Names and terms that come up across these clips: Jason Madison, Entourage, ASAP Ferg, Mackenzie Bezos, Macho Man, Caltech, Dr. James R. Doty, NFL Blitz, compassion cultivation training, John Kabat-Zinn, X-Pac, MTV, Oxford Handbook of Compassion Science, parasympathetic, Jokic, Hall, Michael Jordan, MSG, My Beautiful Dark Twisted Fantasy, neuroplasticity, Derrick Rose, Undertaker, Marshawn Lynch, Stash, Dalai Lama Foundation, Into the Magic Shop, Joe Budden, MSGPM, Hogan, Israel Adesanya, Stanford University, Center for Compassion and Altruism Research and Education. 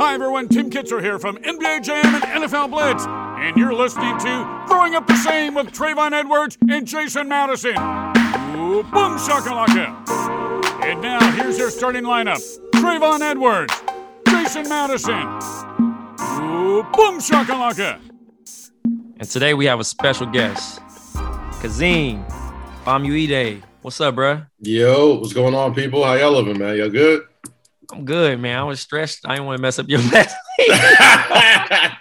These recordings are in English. Hi everyone, Tim Kitzer here from NBA Jam and NFL Blitz, and you're listening to Throwing Up the Same with Trayvon Edwards and Jason Madison. Ooh, boom shakalaka. And now here's your starting lineup. Trayvon Edwards, Jason Madison. Ooh, boom shakalaka. And today we have a special guest, Kazeem Bamuide. What's up, bro? Yo, what's going on, people? How y'all living, man? Y'all good? I'm good, man. I was stressed. I didn't want to mess up your last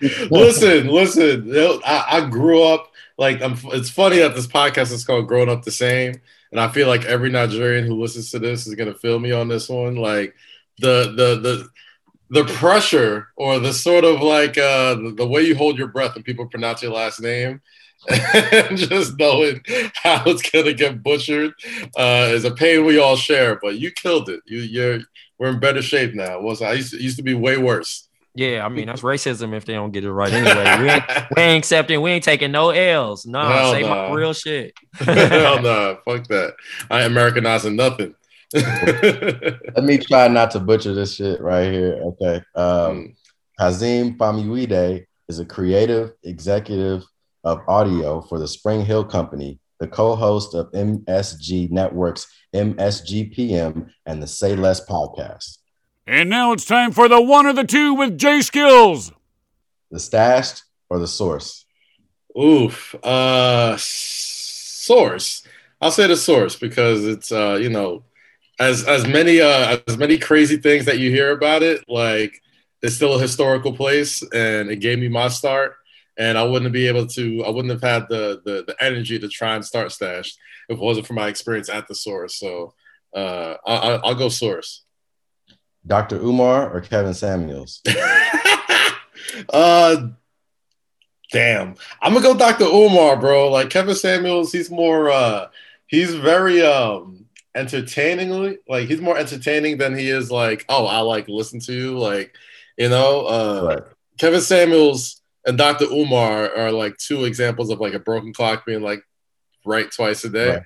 name. Listen. I grew up like it's funny that this podcast is called Growing Up the Same, and I feel like every Nigerian who listens to this is gonna feel me on this one. Like the pressure or the sort of like the way you hold your breath when people pronounce your last name. And just knowing how it's gonna get butchered is a pain we all share. But you killed it. We're in better shape now. It used to be way worse. Yeah, I mean that's racism if they don't get it right anyway. We ain't accepting. We ain't taking no L's. No, say my real shit. Hell no, fuck that. I ain't Americanizing nothing. Let me try not to butcher this shit right here. Okay, Kazeem Bamuide is a creative executive of audio for the Spring Hill Company, the co-host of MSG Network's MSGPM and the Say Less podcast. And now it's time for the one or the two with J Skills. The Stash or the Source? Oof. Source. I'll say the Source because it's, as many crazy things that you hear about it, like it's still a historical place and it gave me my start. And I wouldn't have had the energy to try and start Stash if it wasn't for my experience at the Source. So I'll go Source. Dr. Umar or Kevin Samuels? Damn. I'm going to go Dr. Umar, bro. Like Kevin Samuels, he's very entertainingly. Like he's more entertaining than he is like, oh, I like listen to you. Like, you know, right. Kevin Samuels and Dr. Umar are like two examples of like a broken clock being like right twice a day. Right.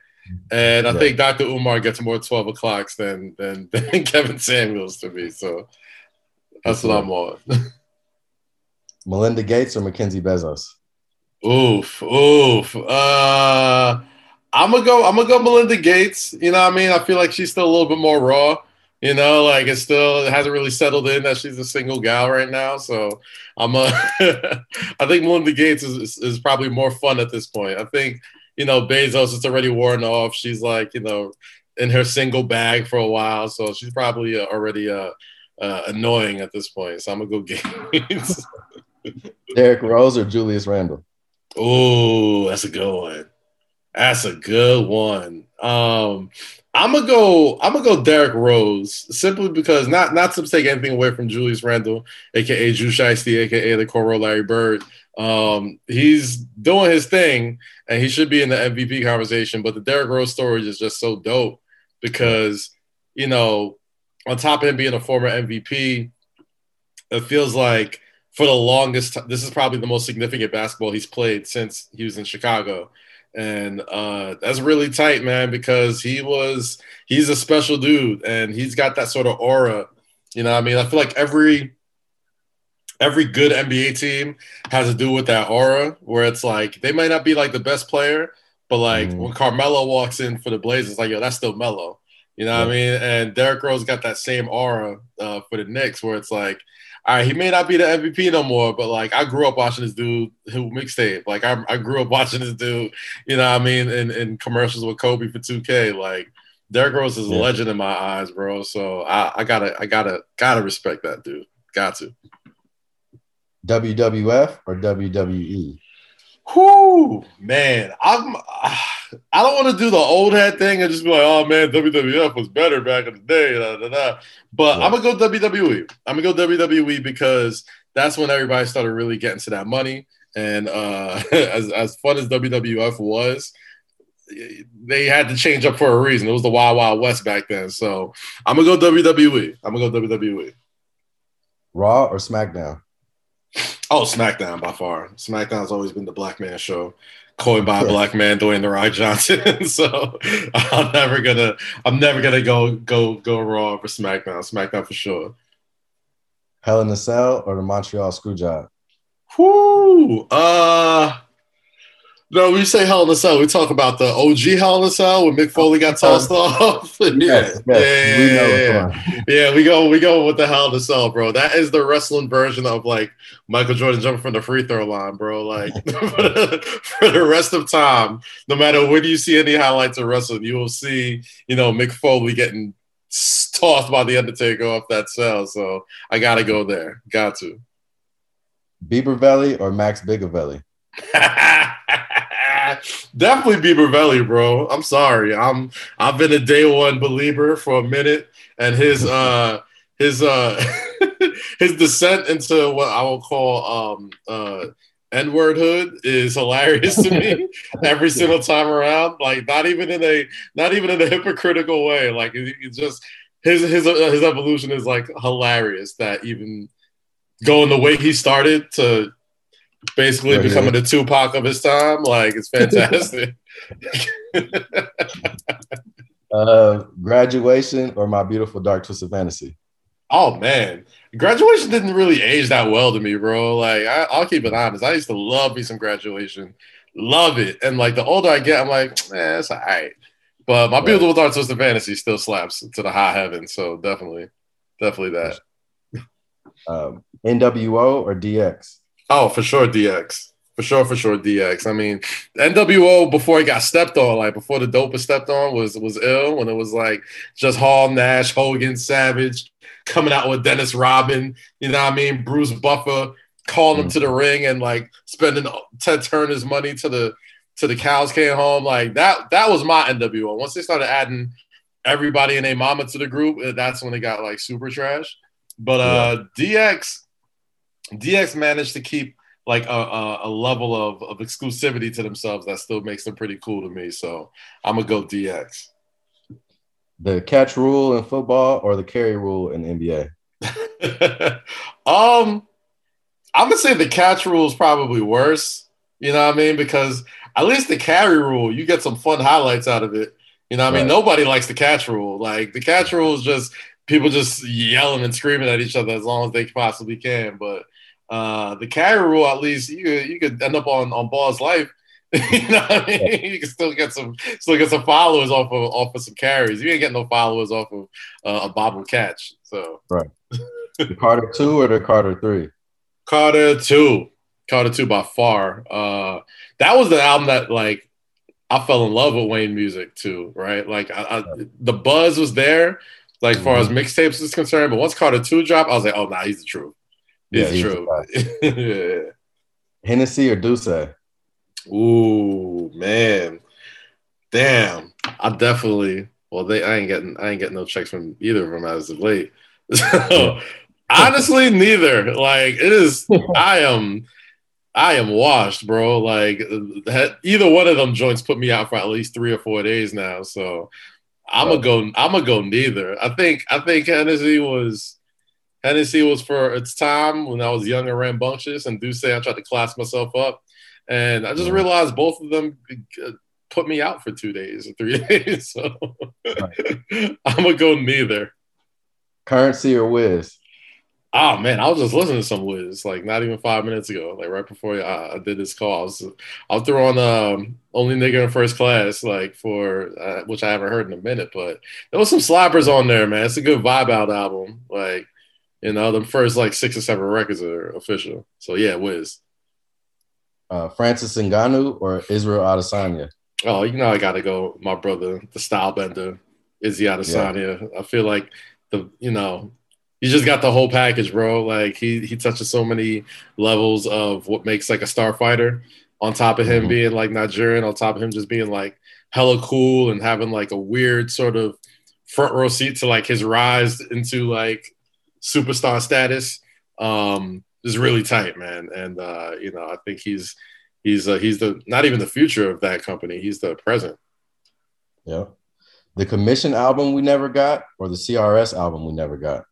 And I think Dr. Umar gets more 12 o'clocks than Kevin Samuels to me. So that's what I'm on. Melinda Gates or Mackenzie Bezos? Oof. I'm gonna go Melinda Gates. You know what I mean? I feel like she's still a little bit more raw. You know, like it hasn't really settled in that she's a single gal right now. So I think Melinda Gates is probably more fun at this point. I think, you know, Bezos, it's already worn off. She's like, you know, in her single bag for a while. So she's probably already annoying at this point. So I'm going to go Gates. Derrick Rose or Julius Randle? Oh, that's a good one. That's a good one. I'm gonna go Derrick Rose, simply because not to take anything away from Julius Randle, aka Drew Shiesty, aka the Coro Larry Bird. He's doing his thing, and he should be in the MVP conversation. But the Derrick Rose story is just so dope because, you know, on top of him being a former MVP, it feels like for the longest time, this is probably the most significant basketball he's played since he was in Chicago. And that's really tight, man, because he's a special dude and he's got that sort of aura. You know what I mean? I feel like every good NBA team has to do with that aura where it's like they might not be like the best player, but like when Carmelo walks in for the Blazers, it's like, yo, that's still Melo. You know what I mean? And Derrick Rose got that same aura for the Knicks where it's like, all right, he may not be the MVP no more, but, like, I grew up watching this dude who mixtape. Like, I grew up watching this dude, you know what I mean, in commercials with Kobe for 2K. Like, Derrick Rose is a legend in my eyes, bro. So I gotta respect that dude. Got to. WWF or WWE? Whoo, man. I don't want to do the old head thing and just be like, oh, man, WWF was better back in the day. But yeah. I'm going to go WWE because that's when everybody started really getting to that money. And as fun as WWF was, they had to change up for a reason. It was the Wild Wild West back then. So I'm going to go WWE. Raw or SmackDown? Oh, SmackDown by far. SmackDown's always been the black man show. Coined by a black man, Dwayne The Rock Johnson. So I'm never gonna go Raw for SmackDown. SmackDown for sure. Hell in a Cell or the Montreal Screwjob? Whoo! No, we say Hell in a Cell. We talk about the OG Hell in a Cell when Mick Foley got tossed off. Yeah. We go with the Hell in a Cell, bro. That is the wrestling version of like Michael Jordan jumping from the free throw line, bro. Like for the rest of time, no matter when you see any highlights of wrestling, you will see, you know, Mick Foley getting tossed by the Undertaker off that cell. So I gotta go there. Got to. Bieber Valley or Max Bigavelli? Definitely Bieber Valley, bro. I'm sorry. I've been a day one believer for a minute, and his his descent into what I will call N-word hood is hilarious to me every single time around. Like not even in a hypocritical way. Like it's just his evolution is like hilarious. That even going the way he started to basically becoming the Tupac of his time. Like, it's fantastic. Graduation or My Beautiful Dark Twisted Fantasy? Oh, man. Graduation didn't really age that well to me, bro. Like, I'll keep it honest. I used to love me some Graduation. Love it. And, like, the older I get, I'm like, eh, it's all right. But My Beautiful Dark Twisted Fantasy still slaps to the high heaven. So, definitely that. NWO or DX? Oh, for sure, DX. For sure, DX. I mean, NWO before he got stepped on, like before the dope was stepped on, was ill when it was like just Hall, Nash, Hogan, Savage coming out with Dennis Rodman. You know what I mean? Bruce Buffer calling him to the ring and like spending Ted Turner's money to the cows came home. Like that was my NWO. Once they started adding everybody and their mama to the group, that's when it got like super trash. But DX managed to keep like a level of exclusivity to themselves that still makes them pretty cool to me. So I'm gonna go DX. The catch rule in football or the carry rule in the NBA? I'm gonna say the catch rule is probably worse. You know what I mean? Because at least the carry rule, you get some fun highlights out of it. You know what I mean? Nobody likes the catch rule. Like the catch rule is just people just yelling and screaming at each other as long as they possibly can, but. The carry rule, at least, you could end up on Ball's life You know what I mean? Yeah. You can still get some followers off of some carries. You ain't getting no followers off of a bobble catch. So right. The Carter Two or the Carter Three? Carter Two by far. That was the album that like I fell in love with Wayne music too. Right? Like I the buzz was there, like far as mixtapes is concerned. But once Carter Two dropped, I was like, oh nah, he's the truth. He's the truth. Yeah. Hennessy or Dusey? Ooh, man. Damn. I ain't getting no checks from either of them as of late. So, honestly, neither. Like, it is, I am washed, bro. Like, either one of them joints put me out for at least 3 or 4 days now. So I'm gonna go neither. I think Hennessy was for its time when I was young and rambunctious, and Dusey I tried to class myself up. And I just realized both of them put me out for 2 days or 3 days. So I'm going to go neither. Currency or Wiz? Oh, man, I was just listening to some Wiz, like not even 5 minutes ago, like right before I did this call. I'll throw on Only Nigga in First Class, like for which I haven't heard in a minute. But there was some slappers on there, man. It's a good vibe-out album. Like, you know, the first like 6 or 7 records are official. So, yeah, Wiz. Francis Ngannou or Israel Adesanya? Oh, you know I gotta go, my brother, the style bender, Izzy Adesanya. Yeah. I feel like you just got the whole package, bro. Like he touches so many levels of what makes like a star fighter. On top of him being like Nigerian, on top of him just being like hella cool and having like a weird sort of front row seat to like his rise into like superstar status. Is really tight, man, and I think he's the not even the future of that company. He's the present. Yeah, the Commission album we never got, or the CRS album we never got.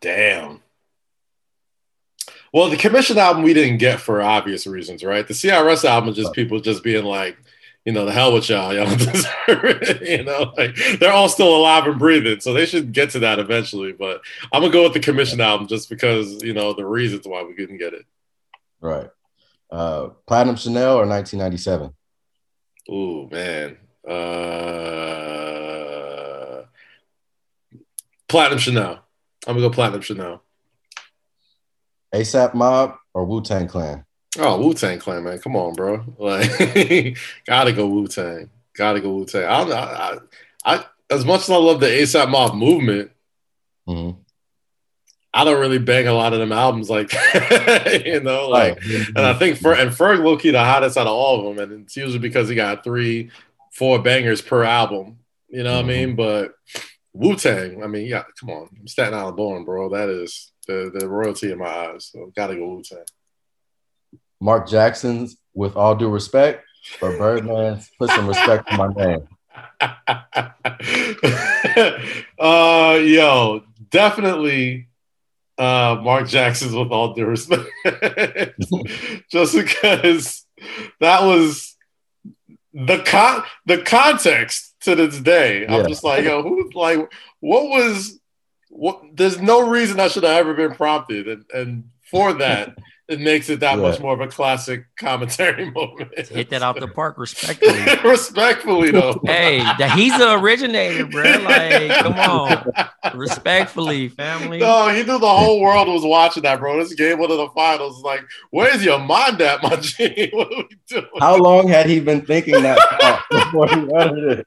Damn. Well, the Commission album we didn't get for obvious reasons, right? The CRS album just people just being like, you know, the hell with y'all. Y'all don't deserve it. You know, like they're all still alive and breathing, so they should get to that eventually. But I'm gonna go with the Commission album just because you know the reasons why we couldn't get it. Right. Platinum Chanel or 1997? Ooh, man. Platinum Chanel. I'm gonna go Platinum Chanel. ASAP Mob or Wu-Tang Clan? Oh, Wu-Tang Clan, man. Come on, bro. Like, gotta go Wu-Tang. I as much as I love the ASAP Mob movement, I don't really bang a lot of them albums like that, you know? Like, and I think Ferg low-key the hottest out of all of them, and it's usually because he got 3-4 bangers per album, you know what I mean? But Wu-Tang, I mean, yeah, come on. I'm Staten Island born, bro. That is the royalty in my eyes, so gotta go Wu-Tang. Mark Jackson's With All Due Respect or Birdman's Put Some Respect on My Name? Yo, definitely Mark Jackson's With All Due Respect. Just because that was the context to this day. Yeah. I'm just like, yo, there's no reason I should have ever been prompted. And for that, it makes it that much more of a classic commentary moment. Hit that out the park respectfully. Respectfully, though. Hey, he's the originator, bro. Like, come on. Respectfully, family. No, he knew the whole world was watching that, bro. This game, one of the finals. Like, where's your mind at, my G? What are we doing? How long had he been thinking that before he wanted it?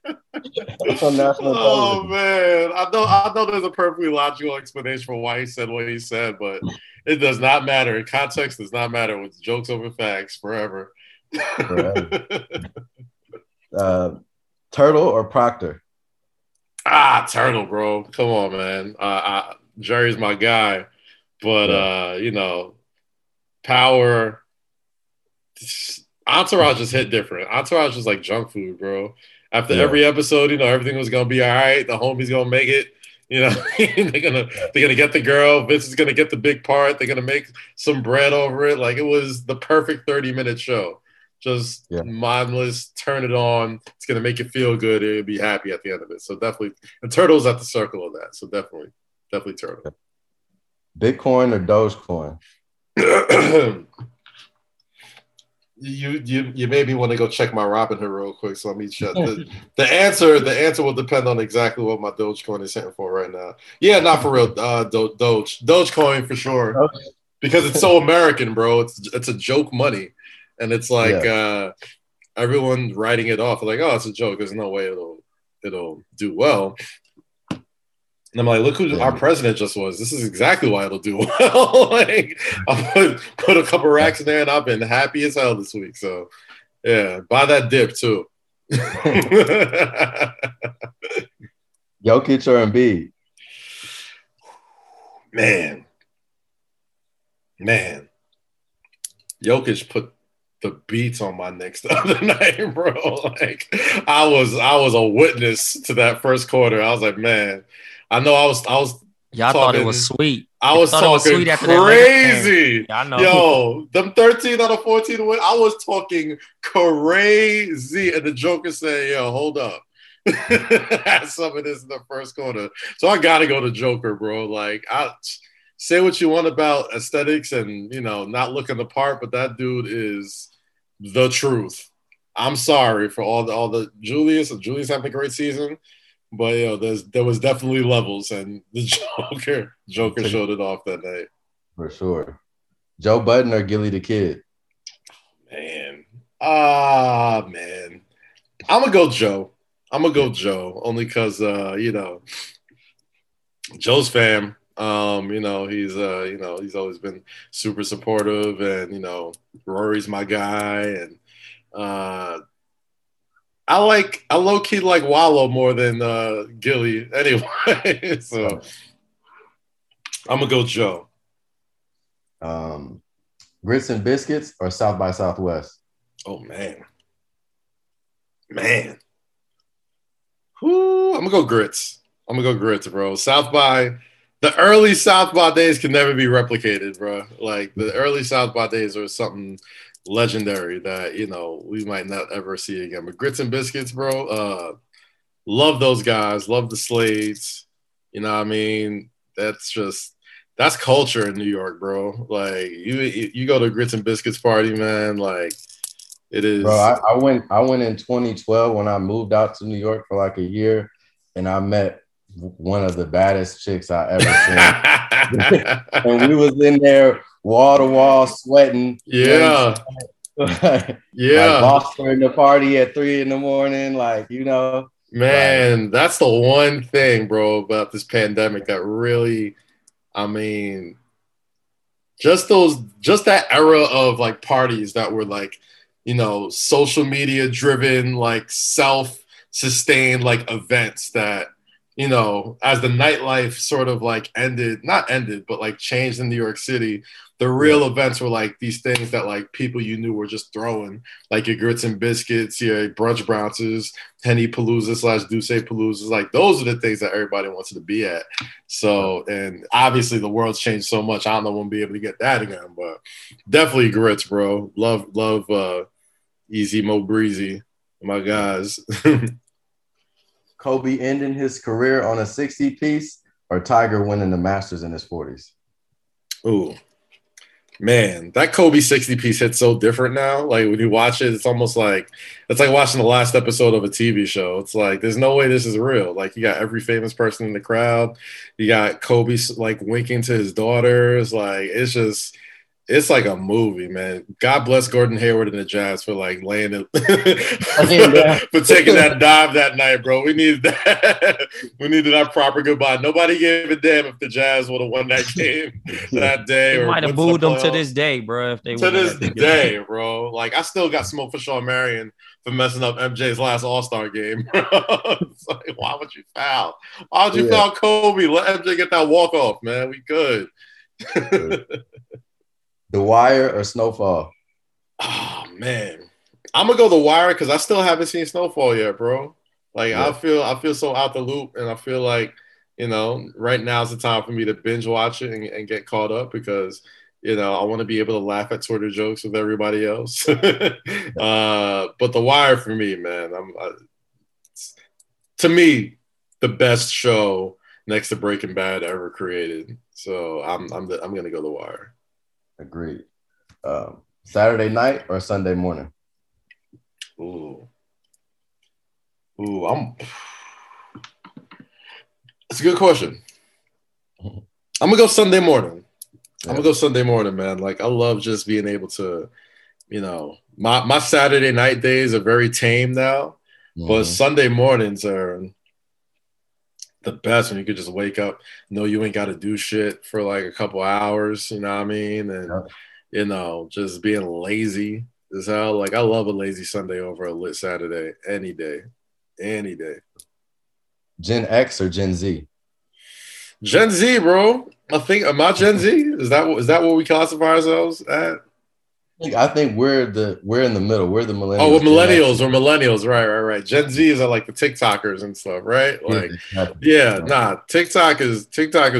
Oh, man. I know there's a perfectly logical explanation for why he said what he said, but it does not matter. Context does not matter. It's jokes over facts forever. Turtle or Proctor? Turtle, bro. Come on, man. Jerry's my guy. But, Power. Entourage just hit different. Entourage was like junk food, bro. After every episode, you know, everything was going to be all right. The homie's going to make it. You know, they're gonna get the girl. Vince is gonna get the big part. They're gonna make some bread over it. Like it was the perfect 30-minute show, just mindless. Turn it on. It's gonna make you feel good. It'll be happy at the end of it. So definitely, and Turtle's at the circle of that. So definitely Turtle. Bitcoin or Dogecoin? You made me want to go check my Robinhood real quick, so let me check. The answer will depend on exactly what my Dogecoin is hitting for right now. Yeah, not for real. Dogecoin for sure, because it's so American, bro. It's a joke money, and it's like everyone writing it off. Like, oh, it's a joke. There's no way it'll do well. And I'm like, look who our president just was. This is exactly why it'll do well. Like, I'll put a couple racks in there, and I've been happy as hell this week. So, yeah, buy that dip, too. Jokic or Embiid? Man. Jokic put the beats on my Knicks the other night, bro. Like, I was a witness to that first quarter. I was like, man. I know I was y'all talking, thought it was sweet. I was talking was sweet crazy. I know. Yo, them 13 out of 14 win. I was talking crazy. And the Joker said, yo, hold up. Some of this in the first quarter. So I gotta go to Joker, bro. Like, I say what you want about aesthetics and, you know, not looking the part, but that dude is the truth. I'm sorry for all the Julius. Julius having a great season. But yo, there was definitely levels, and the Joker showed it off that night for sure. Joe Budden or Gilly the Kid? Man, I'm gonna go Joe, only because you know, Joe's fam. He's you know, he's always been super supportive, and you know, Rory's my guy, and I low-key like Wallow more than Gilly anyway. So I'm going to go Joe. Grits and Biscuits or South by Southwest? Oh, man. Whoo, I'm going to go grits, bro. South by – the early South by days can never be replicated, bro. Like, the early South by days are something – legendary that, you know, we might not ever see again. But Grits and Biscuits, bro, love those guys, love the Slades, you know what I mean? That's culture in New York, bro. Like, you go to a Grits and Biscuits party, man, like, it is. Bro, I went in 2012 when I moved out to New York for like a year, and I met one of the baddest chicks I ever seen. And we was in there wall to wall sweating. Yeah. Like Boston in the party at 3 a.m, like, you know. Man, like, that's the one thing, bro, about this pandemic that really, I mean, just that era of like parties that were like, you know, social media driven, like self-sustained like events that, you know, as the nightlife sort of like not ended, but like changed in New York City, the real events were like these things that like people you knew were just throwing, like your Grits and Biscuits, your Brunch Bouncers, Henny Palooza /Duce Paloozas. Like, those are the things that everybody wants to be at. So, and obviously the world's changed so much. I don't know when we'll be able to get that again, but definitely Grits, bro. Love, Easy Mo Breezy, my guys. Kobe ending his career on a 60-piece or Tiger winning the Masters in his 40s? Ooh, man, that Kobe 60-piece hits so different now. Like, when you watch it, it's almost like – it's like watching the last episode of a TV show. It's like, there's no way this is real. Like, you got every famous person in the crowd. You got Kobe, like, winking to his daughters. Like, it's just – it's like a movie, man. God bless Gordon Hayward and the Jazz for like laying it for taking that dive that night, bro. We needed that. We needed our proper goodbye. Nobody gave a damn if the Jazz would have won that game that day. They might have booed them to this day, bro. If they to this day, bro. Like, I still got smoke for Sean Marion for messing up MJ's last All-Star game, bro. It's like, why would you foul? Why would you foul Kobe? Let MJ get that walk off, man. We good. The Wire or Snowfall? Oh, man. I'm going to go The Wire because I still haven't seen Snowfall yet, bro. Like, yeah. I feel so out the loop, and I feel like, you know, right now is the time for me to binge watch it and get caught up because, you know, I want to be able to laugh at Twitter jokes with everybody else. But The Wire for me, man. To me, the best show next to Breaking Bad ever created. So I'm going to go The Wire. Agreed. Saturday night or Sunday morning? Ooh, it's a good question. I'm gonna go Sunday morning. Yeah. I'm gonna go Sunday morning, man. Like, I love just being able to, you know, my Saturday night days are very tame now, but Sunday mornings are the best when you could just wake up, know you ain't got to do shit for like a couple hours, you know what I mean? And, you know, just being lazy as hell. Like, I love a lazy Sunday over a lit Saturday any day, any day. Gen X or Gen Z? Gen Z, bro. I think, am I Gen Z? Is that what we classify ourselves at? I think we're in the middle. We're the millennials. Oh, we're millennials. Right. Gen Zs are like the TikTokers and stuff, right? Like, yeah, nah. TikTok is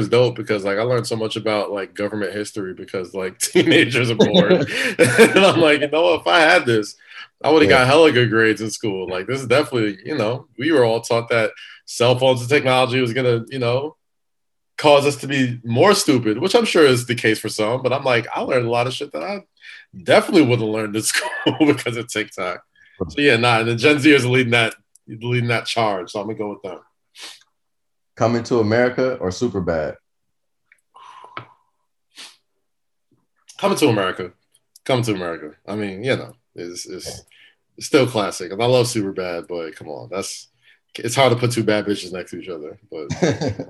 dope because, like, I learned so much about like government history because like teenagers are bored, and I'm like, you know what? If I had this, I would have got hella good grades in school. Like, this is definitely, you know, we were all taught that cell phones and technology was gonna, you know, cause us to be more stupid, which I'm sure is the case for some. But I'm like, I learned a lot of shit that I definitely wouldn't learn this school because of TikTok. So yeah, nah, the Gen Z is leading that charge. So I'm gonna go with them. Coming to America or Superbad? Coming to America. I mean, you know, it's still classic. And I love Superbad, but come on, it's hard to put two bad bitches next to each other. But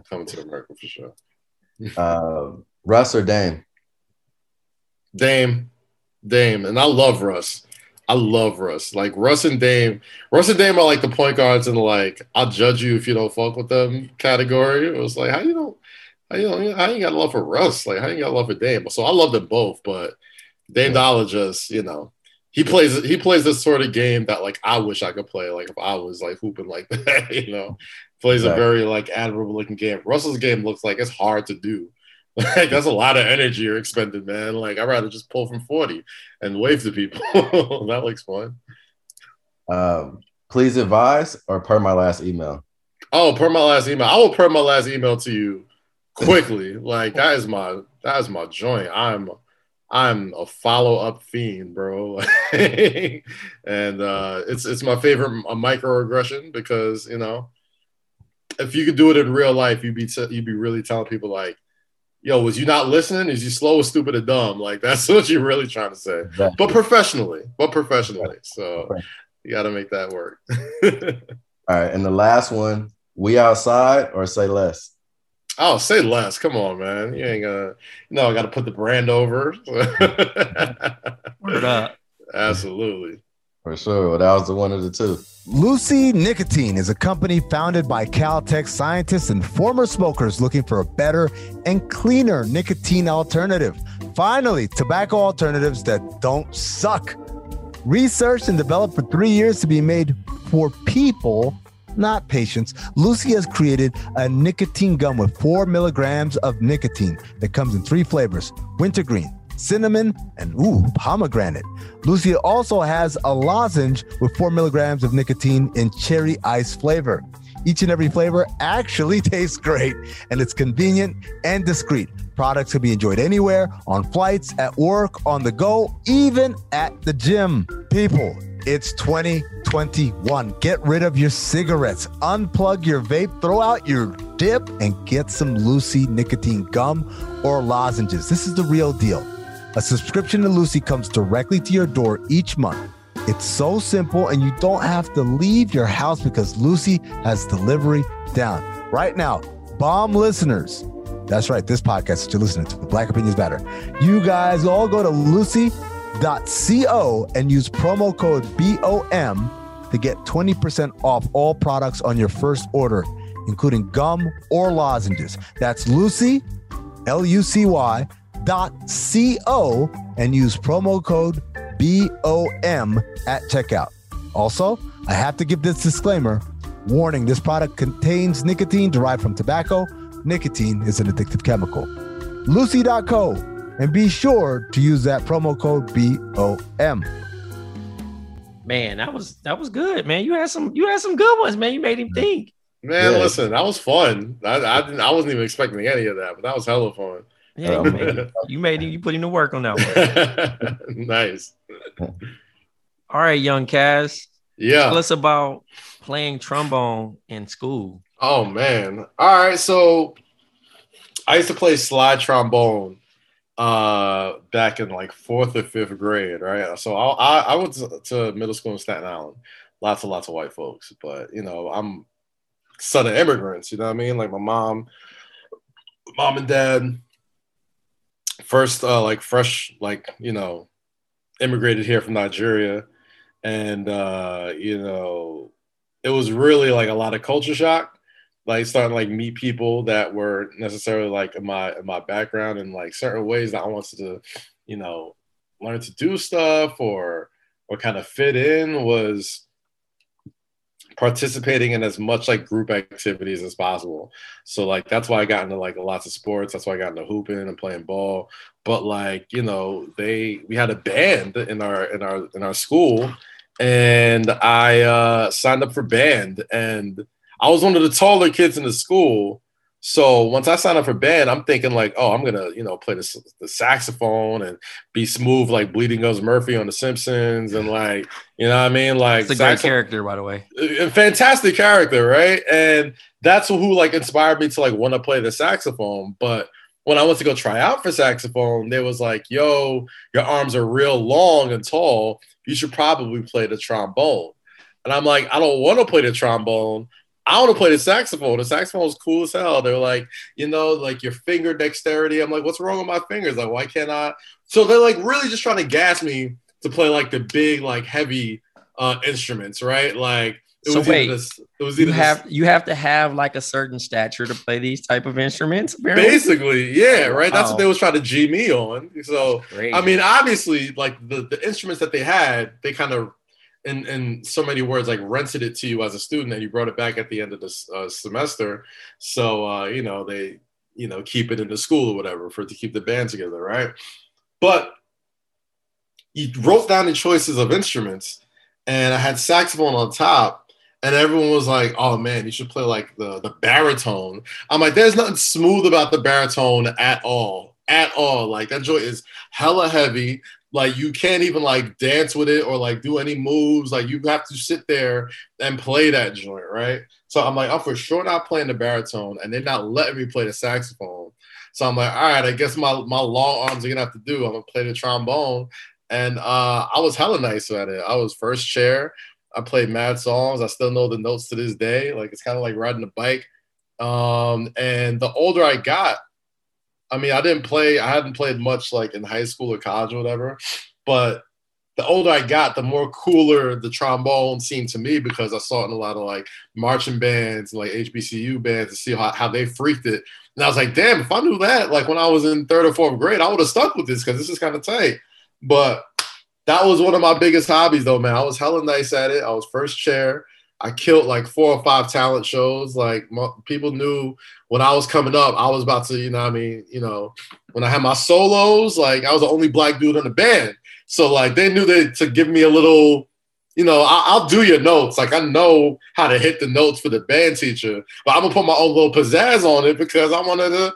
Coming to America for sure. Russ or Dame? Dame, and I love Russ. Like, Russ and Dame are like the point guards in the, like, I'll judge you if you don't fuck with them category. It was like, how you got love for Russ? Like, how you got love for Dame? So I love them both, but Dame Dollar just, you know, he plays this sort of game that, like, I wish I could play. Like, if I was like hooping like that, you know, plays a very like admirable looking game. Russell's game looks like it's hard to do. Like, that's a lot of energy you're expending, man. Like, I'd rather just pull from 40 and wave to people. That looks fun. Please advise or per my last email? Oh, per my last email. I will per my last email to you quickly. Like, that is my joint. I'm a follow-up fiend, bro. And it's my favorite microaggression because, you know, if you could do it in real life, you'd be really telling people like, yo, was you not listening? Is you slow or stupid or dumb? Like, that's what you're really trying to say. Exactly. But professionally. So you got to make that work. All right. And the last one, we outside or say less? Oh, say less. Come on, man. You ain't gonna, I got to put the brand over. Word up. Absolutely. For sure. Well, that was the one of the two. Lucy Nicotine is a company founded by Caltech scientists and former smokers looking for a better and cleaner nicotine alternative. Finally, tobacco alternatives that don't suck. Researched and developed for 3 years to be made for people, not patients, Lucy has created a nicotine gum with 4 milligrams of nicotine that comes in 3 flavors, wintergreen, cinnamon, and pomegranate. Lucy also has a lozenge with 4 milligrams of nicotine in cherry ice flavor. Each and every flavor actually tastes great, and it's convenient and discreet. Products can be enjoyed anywhere, on flights, at work, on the go, even at the gym. People, it's 2021. Get rid of your cigarettes, unplug your vape, throw out your dip, and get some Lucy nicotine gum or lozenges. This is the real deal. A subscription to Lucy comes directly to your door each month. It's so simple, and you don't have to leave your house because Lucy has delivery down. Right now, bomb listeners, that's right, this podcast that you're listening to, Black Opinions Matter, you guys all go to lucy.co and use promo code BOM to get 20% off all products on your first order, including gum or lozenges. That's Lucy, Lucy, .co, and use promo code BOM at checkout. Also, I have to give this disclaimer. Warning, this product contains nicotine derived from tobacco. Nicotine is an addictive chemical. Lucy.co, and be sure to use that promo code BOM. Man, that was good, man. You had some good ones, man. You made him think. Man, listen, that was fun. I wasn't even expecting any of that, but that was hella fun. Yeah, you made it. You put in the work on that one. Nice. All right, young Kaz. Yeah. Tell us about playing trombone in school. Oh, man. All right. So I used to play slide trombone back in like fourth or fifth grade, right? So I went to middle school in Staten Island. Lots of white folks. But, you know, I'm son of immigrants. You know what I mean? Like my mom and dad first, immigrated here from Nigeria. And, it was really like a lot of culture shock, like starting to like meet people that were necessarily like in my background and like certain ways that I wanted to, learn to do stuff or kind of fit in was participating in as much like group activities as possible. So like that's why I got into like lots of sports. That's why I got into hooping and playing ball. But like, we had a band in our school, and I signed up for band, and I was one of the taller kids in the school. So once I signed up for band, I'm thinking like, oh, I'm gonna play the saxophone and be smooth like Bleeding Gums Murphy on The Simpsons, and like, you know what I mean? Like, it's a great character, by the way. Fantastic character, right? And that's who like inspired me to like want to play the saxophone. But when I went to go try out for saxophone, they was like, yo, your arms are real long and tall. You should probably play the trombone. And I'm like, I don't want to play the trombone. I want to play the saxophone. The saxophone was cool as hell. They're like, like your finger dexterity. I'm like, what's wrong with my fingers? Like, why can't I? So they're like really just trying to gas me to play like the big, like heavy instruments, right? Like, you have to have like a certain stature to play these type of instruments, apparently. Basically, yeah, right. That's what they was trying to G me on. So I mean, obviously, like the instruments that they had, they kind of, in so many words, like rented it to you as a student, and you brought it back at the end of the semester. So they keep it in the school or whatever for it to keep the band together, right? But you wrote down the choices of instruments, and I had saxophone on top. And everyone was like, oh, man, you should play like the baritone. I'm like, there's nothing smooth about the baritone at all. At all. Like, that joint is hella heavy. Like, you can't even like dance with it or like do any moves. Like, you have to sit there and play that joint, right? So I'm like, I'm for sure not playing the baritone, and they're not letting me play the saxophone. So I'm like, all right, I guess my long arms are going to have to do. I'm going to play the trombone. And I was hella nice at it. I was first chair. I played mad songs. I still know the notes to this day. Like, it's kind of like riding a bike. And the older I got, I mean, I hadn't played much like in high school or college or whatever, but the older I got, the more cooler the trombone seemed to me, because I saw it in a lot of like marching bands and like HBCU bands to see how they freaked it. And I was like, damn, if I knew that, like when I was in third or fourth grade, I would have stuck with this, because this is kind of tight. But that was one of my biggest hobbies, though, man. I was hella nice at it. I was first chair. I killed like 4 or 5 talent shows. Like, people knew when I was coming up, I was about to, when I had my solos, like, I was the only black dude in the band. So, like, they knew to give me a little, I'll do your notes. Like, I know how to hit the notes for the band teacher, but I'm going to put my own little pizzazz on it, because I wanted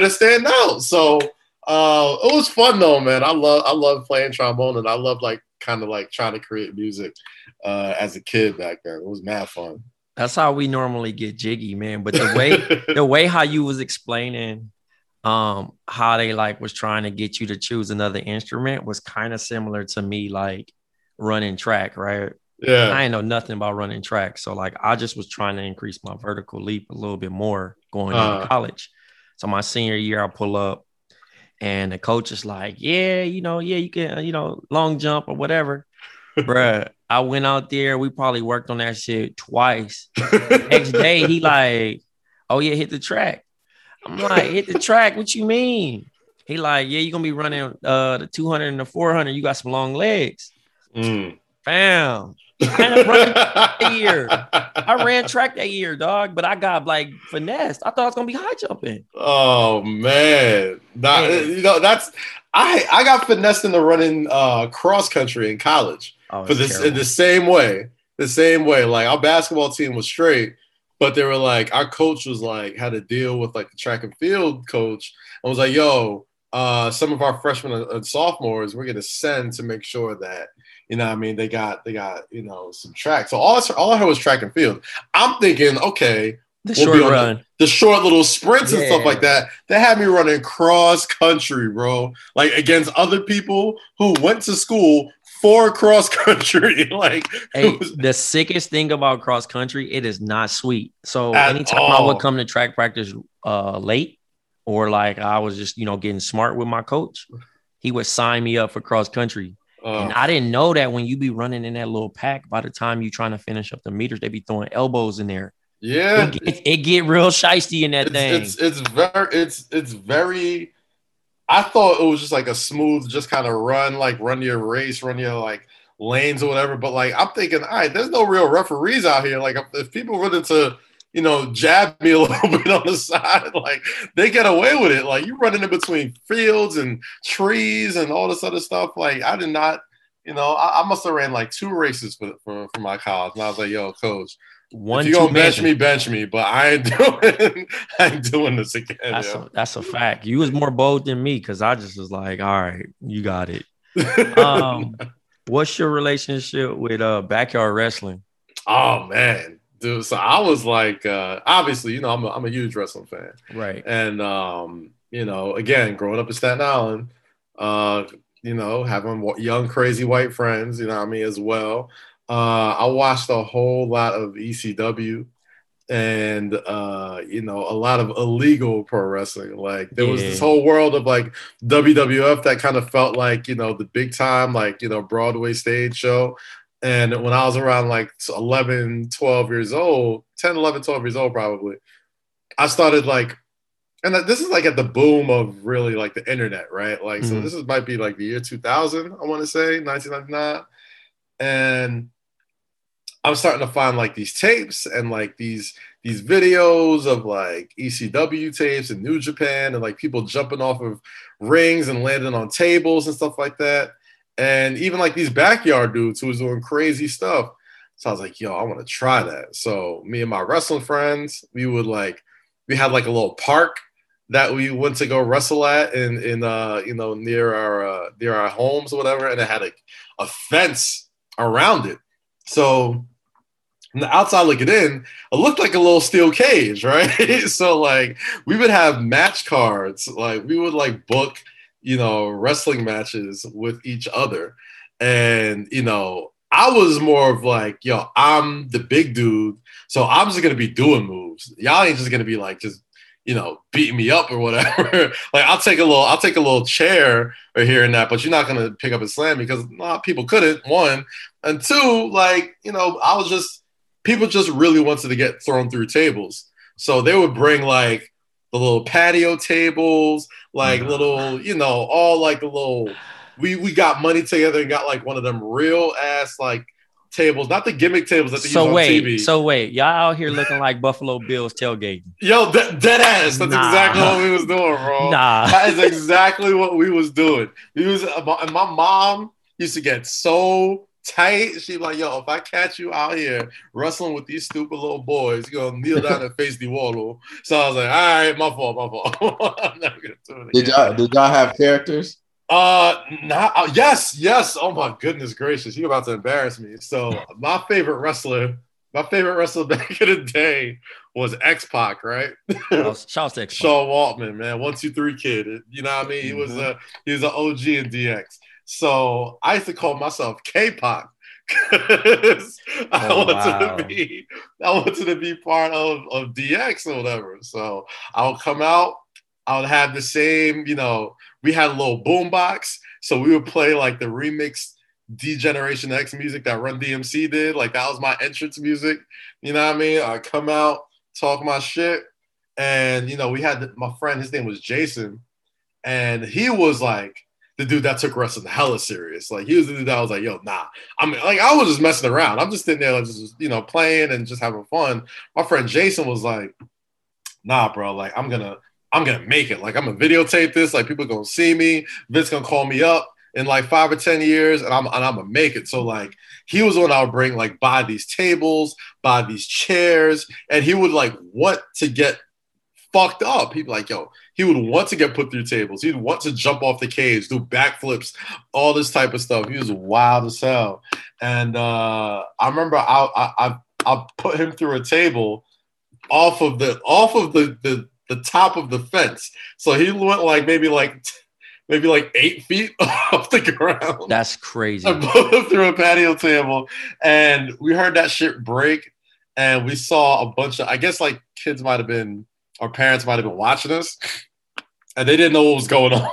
to stand out. So it was fun though, man. I love playing trombone, and I love like kind of like trying to create music as a kid back then. It was mad fun. That's how we normally get jiggy, man. But the way how you was explaining how they like was trying to get you to choose another instrument was kind of similar to me like running track, right? Yeah. I ain't know nothing about running track. So like I just was trying to increase my vertical leap a little bit more going into college. So my senior year I pull up, and the coach is like, you can, long jump or whatever. Bruh, I went out there. We probably worked on that shit twice. Next day, he like, oh, yeah, hit the track. I'm like, hit the track? What you mean? He like, yeah, you're going to be running the 200 and the 400. You got some long legs. Bam. I ran track that year, dog, but I got like finessed. I thought I was gonna be high jumping. Oh man, I got finessed in the running cross country in college, in the same way. Like our basketball team was straight, But they were like, our coach was like, had a deal with like the track and field coach. I was like, yo, some of our freshmen and sophomores, we're going to send to make sure that, you know what I mean, they got, you know, some track. So all I heard was track and field. I'm thinking, okay, the short run, the short little sprints and stuff like that. They had me running cross country, bro, like against other people who went to school for cross country. Like, hey, the sickest thing about cross country, it is not sweet. So anytime all. I would come to track practice late, or like I was just, you know, getting smart with my coach, he would sign me up for cross country. And I didn't know that when you be running in that little pack, by the time you trying to finish up the meters, they be throwing elbows in there. Yeah, it get real shiesty in that thing. It's very. I thought it was just like a smooth, just kind of run your race, run your like lanes or whatever. But like I'm thinking, all right, there's no real referees out here. Like if people run into, you know, jab me a little bit on the side, like they get away with it. Like you running in between fields and trees and all this other stuff. Like I did not, you know, I must have ran like 2 races for my college, and I was like, yo, coach. If you're gonna bench me, but I ain't doing this again. That's a fact. You was more bold than me because I just was like, all right, you got it. What's your relationship with backyard wrestling? Oh man, dude. So I was like, obviously, you know, I'm a huge wrestling fan, right? And you know, again, growing up in Staten Island, you know, having young crazy white friends, you know what I mean, as well. I watched a whole lot of ECW and, you know, a lot of illegal pro wrestling. Like there was this whole world of like WWF that kind of felt like, you know, the big time, like, you know, Broadway stage show. And when I was around like 10, 11, 12 years old, probably, I started like, and this is like at the boom of really like the internet, right? Like, so this might be like the year 2000, I want to say 1999. And I'm starting to find like these tapes and like these videos of like ECW tapes and New Japan and like people jumping off of rings and landing on tables and stuff like that. And even like these backyard dudes who was doing crazy stuff. So I was like, yo, I want to try that. So me and my wrestling friends, we had like a little park that we went to go wrestle at in you know, near our homes or whatever. And it had a fence around it. So from the outside looking in, it looked like a little steel cage, right? So like we would have match cards, like we would like book, you know, wrestling matches with each other. And, you know, I was more of like, yo, I'm the big dude, so I'm just gonna be doing moves. Y'all ain't just gonna be like just, you know, beating me up or whatever. Like I'll take a little chair or here and that, but you're not gonna pick up and slam me because people couldn't. 1 and 2, like, you know, I was just, people just really wanted to get thrown through tables. So they would bring like the little patio tables, like little, you know, all like the little. We got money together and got like one of them real ass like tables, not the gimmick tables that they use on TV. So wait, y'all out here looking like Buffalo Bills tailgating. Yo, dead ass. That's exactly what we was doing, bro. That is exactly what we was doing. And my mom used to get so tight. She like, yo, if I catch you out here wrestling with these stupid little boys, you're gonna kneel down and face the wall. So I was like, all right, my fault. I'm never gonna do it again. Did y'all have characters? Yes. Oh my goodness gracious, you're about to embarrass me. So my favorite wrestler back in the day was X-Pac, right? Shout to X-Pac. Sean Waltman, man, 1, 2, 3 kid. You know what I mean? He was an OG in DX. So I used to call myself K-Pac because I wanted to be part of DX or whatever. So I would come out. I would have the same, you know, we had a little boombox, so we would play like the remixed D-Generation X music that Run DMC did. Like that was my entrance music. You know what I mean? I come out, talk my shit, and you know, we had my friend. His name was Jason, and he was like the dude that took wrestling hella serious. Like he was the dude that was like, yo, nah. I mean, like I was just messing around. I'm just sitting there, like, just, you know, playing and just having fun. My friend Jason was like, nah, bro. Like I'm gonna make it. Like, I'm going to videotape this. Like, people going to see me. Vince going to call me up. in like 5 or 10 years, and I'm gonna make it. So like he was on our brink, like buy these tables, buy these chairs, and he would like want to get fucked up. He'd be like, yo, he would want to get put through tables. He'd want to jump off the cage, do backflips, all this type of stuff. He was wild as hell. And I remember I put him through a table off of the top of the fence. So he went like maybe like 8 feet off the ground. That's crazy. I put him through a patio table, and we heard that shit break, and we saw a bunch of, I guess like kids might have been, our parents might have been watching us, and they didn't know what was going on.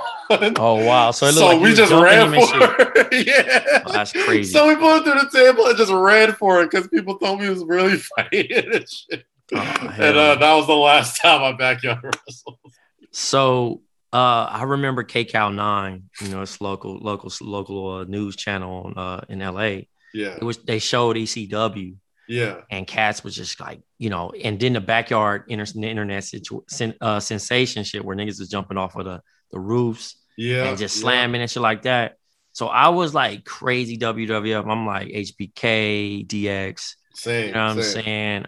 Oh wow! So, like we just ran for it. Yeah, oh, that's crazy. So we pulled through the table and just ran for it because people thought we was really fighting and shit. Oh, and that was the last time I backyard wrestled. So I remember KCAL 9. You know, it's local news channel in LA. Yeah, it was. They showed ECW. Yeah, and cats was just like, you know, and then the backyard internet sensation shit where niggas is jumping off of the roofs, yeah, and just slamming and shit like that. So I was like crazy WWF. I'm like HBK, DX, same, you know what I'm saying?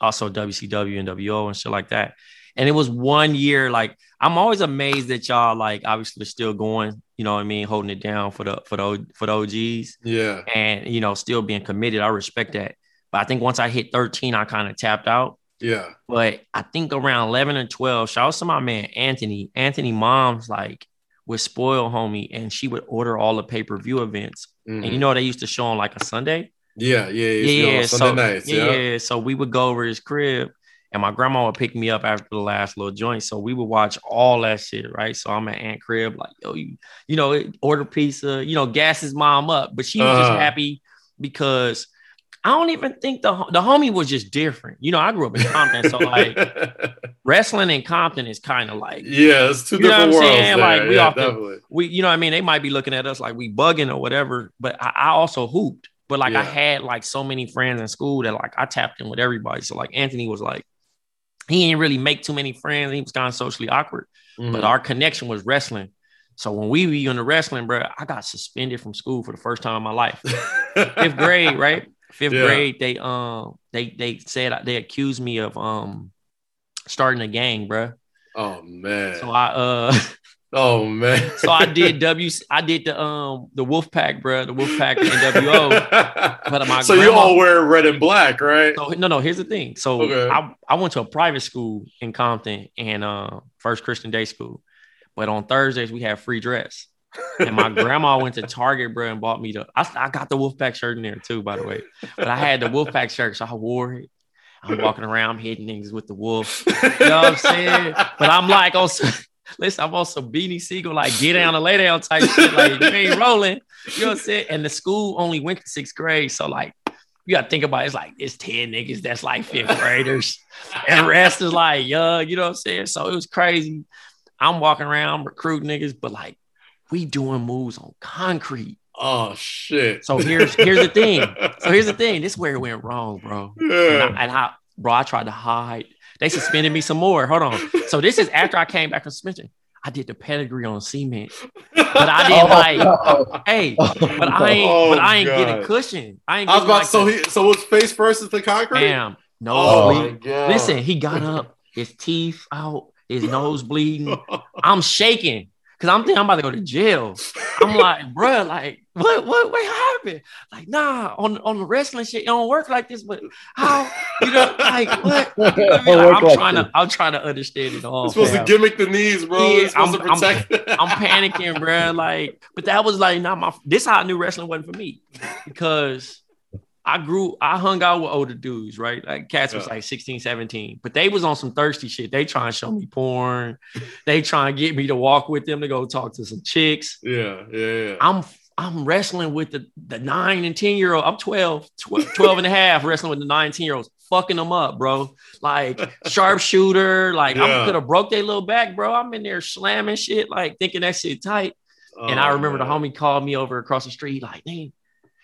Also WCW, NWO and shit like that. And it was one year, like I'm always amazed that y'all like obviously still going, you know what I mean, holding it down for the OGs. Yeah. And you know, still being committed. I respect that. But I think once I hit 13, I kind of tapped out. Yeah. But I think around 11 or 12, shout out to my man, Anthony. Anthony Mom's like would spoil homie, and she would order all the pay-per-view events. Mm-hmm. And you know, they used to show on like a Sunday. Yeah. Sunday nights. Yeah. So we would go over his crib, and my grandma would pick me up after the last little joint. So we would watch all that shit, right? So I'm at Aunt Crib, like, yo, you know, order pizza, you know, gas his mom up. But she was just happy because I don't even think the homie was just different. You know, I grew up in Compton, so like wrestling in Compton is kind of like, yeah, it's two different worlds. There. Like we often, you know what I mean? They might be looking at us like we bugging or whatever, but I also hooped. But like I had like so many friends in school that like I tapped in with everybody. So like Anthony was like, he didn't really make too many friends. He was kind of socially awkward, but our connection was wrestling. So when we were into wrestling, bro, I got suspended from school for the first time in my life. Fifth grade, right? Fifth grade, they said they accused me of starting a gang, bro. Oh man! So I so I did the Wolfpack, bro, the Wolfpack NWO. But my so grandma, you all wear red and black, right? So, no. Here's the thing. So I went to a private school in Compton and First Christian Day School, but on Thursdays we had free dress. And my grandma went to Target, bro, and bought me I got the Wolfpack shirt in there too, by the way. But I had the Wolfpack shirt, so I wore it. I'm walking around hitting niggas with the wolf. You know what I'm saying? But I'm like, I'm on some Beanie Siegel, like get down and lay down type shit. Like you ain't rolling. You know what I'm saying? And the school only went to 6th grade, so like you gotta think about it. It's like it's 10 niggas that's like 5th graders, and the rest is like young. You know what I'm saying? So it was crazy. I'm walking around recruiting niggas, but like, we doing moves on concrete. Oh shit! So here's the thing. This is where it went wrong, bro. Yeah. And I tried to hide. They suspended me some more. Hold on. So this is after I came back from suspension. I did the pedigree on cement, but I didn't I ain't get a cushion. So it was face first into the concrete. Damn. No. Listen, he got up. His teeth out. His nose bleeding. I'm shaking. Cause I'm thinking I'm about to go to jail. I'm like, bro, like, what happened? Like, nah, on the wrestling shit, it don't work like this. But how, you know, like, what? You know what I mean? Like, I'm trying to understand it all. It's supposed to gimmick the knees, bro. Yeah, I'm panicking, bro. Like, but that was like not my. This is how I knew wrestling wasn't for me, because I hung out with older dudes, right? Like cats was like 16, 17, but they was on some thirsty shit. They trying to show me porn. They trying to get me to walk with them to go talk to some chicks. Yeah. I'm wrestling with the 9 and 10-year-old. I'm 12 and a half wrestling with the 9 and 10-year-olds, fucking them up, bro. Like sharpshooter. Like I could have broke their little back, bro. I'm in there slamming shit, like thinking that shit tight. And I remember the homie called me over across the street, like, "Dang,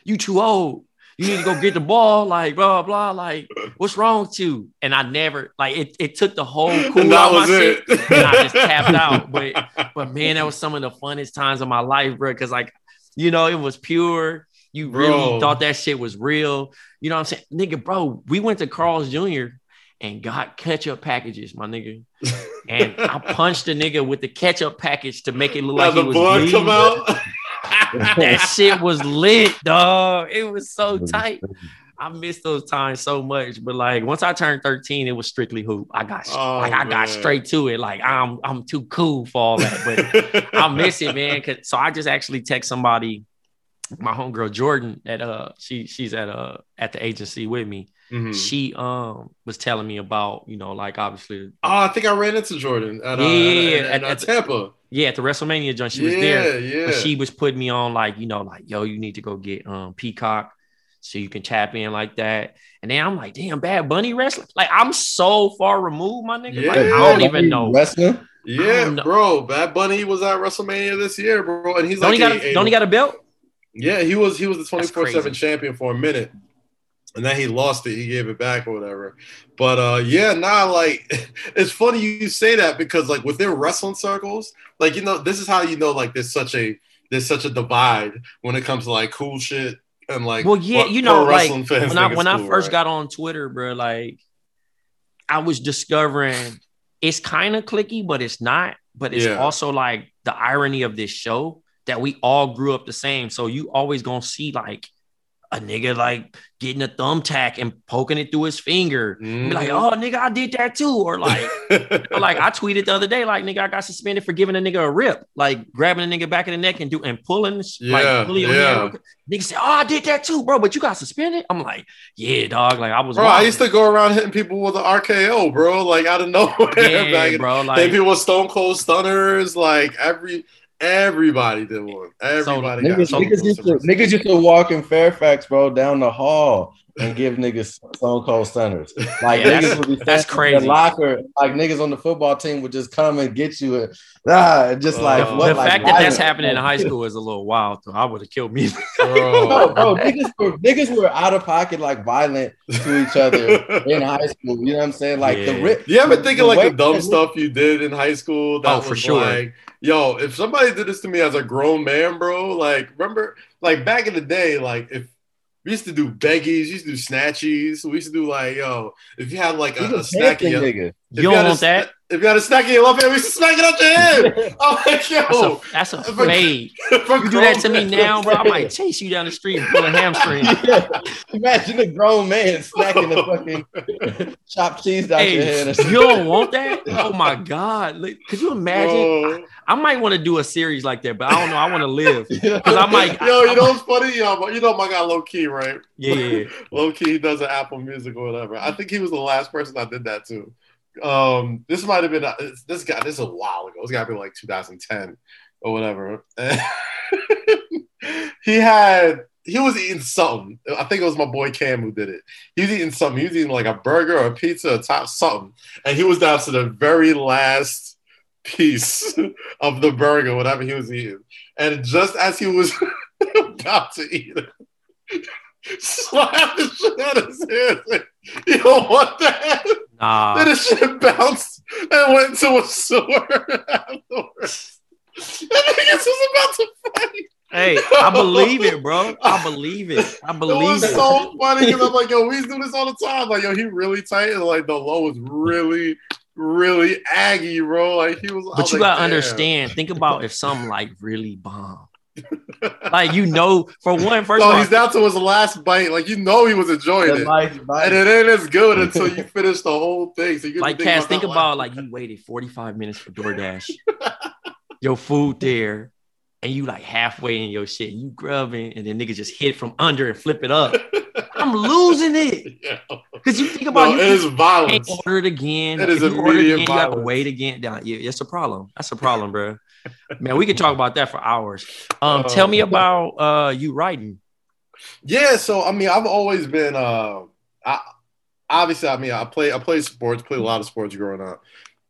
you too old." You need to go get the ball, like, blah, blah, like, what's wrong with you? And I never, like, it took the whole cool out of my shit, and I just tapped out. But man, that was some of the funnest times of my life, bro, because, like, you know, it was pure. You really thought that shit was real. You know what I'm saying? Nigga, bro, we went to Carl's Jr. and got ketchup packages, my nigga. And I punched the nigga with the ketchup package to make it look like he was bleeding. Come out. That shit was lit, dog. It was so tight. I miss those times so much. But like once I turned 13, it was strictly hoop. I got straight to it. Like I'm too cool for all that. But I miss it, man. So I just actually text somebody, my homegirl Jordan, at she's at the agency with me. Mm-hmm. She was telling me about, you know, like obviously. Oh, I think I ran into Jordan at Tampa. Yeah, at the WrestleMania joint, she was there. Yeah. But she was putting me on, like, you know, like, yo, you need to go get Peacock so you can tap in like that. And then I'm like, damn, Bad Bunny wrestling. Like, I'm so far removed, my nigga. Yeah. Like, I don't even know. Wrestling? Yeah, bro. Bad Bunny was at WrestleMania this year, bro. And he's he got a belt? Yeah, he was the 24/7 champion for a minute. And then he lost it. He gave it back or whatever. But, like, it's funny you say that because, like, within wrestling circles, like, you know, this is how you know, like, there's such a divide when it comes to, like, cool shit and, like, well, yeah, you know, like, when I first got on Twitter, bro, like, I was discovering it's kind of cliquey, but it's not. But it's also, like, the irony of this show that we all grew up the same. So you always gonna see, like, a nigga like getting a thumbtack and poking it through his finger. Mm-hmm. Be like, oh nigga, I did that too. Or like, or like I tweeted the other day, like nigga, I got suspended for giving a nigga a rip, like grabbing a nigga back in the neck and pulling. Yeah, like, nigga said, oh, I did that too, bro. But you got suspended. I'm like, yeah, dog. Like I was. Bro, I used to go around hitting people with an RKO, bro. Like out of nowhere, yeah, bro. Like then people were Stone Cold Stunners, like Everybody did one. Everybody so, got niggas used to walk in Fairfax, bro, down the hall and give niggas Stone Cold Stunners. Like niggas would be that's crazy. In the locker, like niggas on the football team would just come and get you and that's happening in high school is a little wild. Though. I would have killed me, bro. Niggas were out of pocket, like violent to each other in high school. You know what I'm saying? Like you ever think of like the dumb stuff you did in high school? That for sure. Like, yo, if somebody did this to me as a grown man, bro, like, remember, like, back in the day, like, if we used to do beggies, we used to do snatchies, we used to do, like, yo, if you had, like, a snack in your left hand, we used to smack it out your head. I'm like, yo. That's a fade. You do that to me now, bro, I might chase you down the street and pull a hamstring. Yeah. Imagine a grown man snacking a fucking chopped cheese out your head. You don't want that? Oh, my God. Like, could you imagine? I might want to do a series like that, but I don't know. I want to live. It's funny? You know my guy Low Key, right? Yeah. Low Key does an Apple Music or whatever. I think he was the last person I did that to. This might have been this guy. This is a while ago. It's got to be like 2010 or whatever. He was eating something. I think it was my boy Cam who did it. He was eating something. He was eating like a burger or a pizza, something, and he was down to the very last piece of the burger, whatever he was eating. And just as he was about to eat it, slapped the shit out of his head. Like, you don't want that. Then the shit bounced and went to a sewer afterwards. And niggas was about to fight. Hey, I believe it, bro. I believe it. It was so funny because I'm like, yo, we do this all the time. Like, yo, he really tight. And like, the low was really, really aggy, bro. Like, he was. But you like, gotta understand. Think about if something like really bombed. Like, you know, for one, first of all, he's down to his last bite. Like, you know, he was enjoying it, and it ain't as good until you finish the whole thing. So you like, Cass, think about like you waited 45 minutes for DoorDash, your food there, and you like halfway in your shit, you grubbing, and then nigga just hit from under and flip it up. I'm losing it because you think about it is violence. Can't order it again. It is immediate violence. You have to wait again. Down, yeah, it's a problem. That's a problem, bro. Man, we could talk about that for hours. Tell me about you writing. Yeah, so I mean, I've always been. I played sports, played a lot of sports growing up,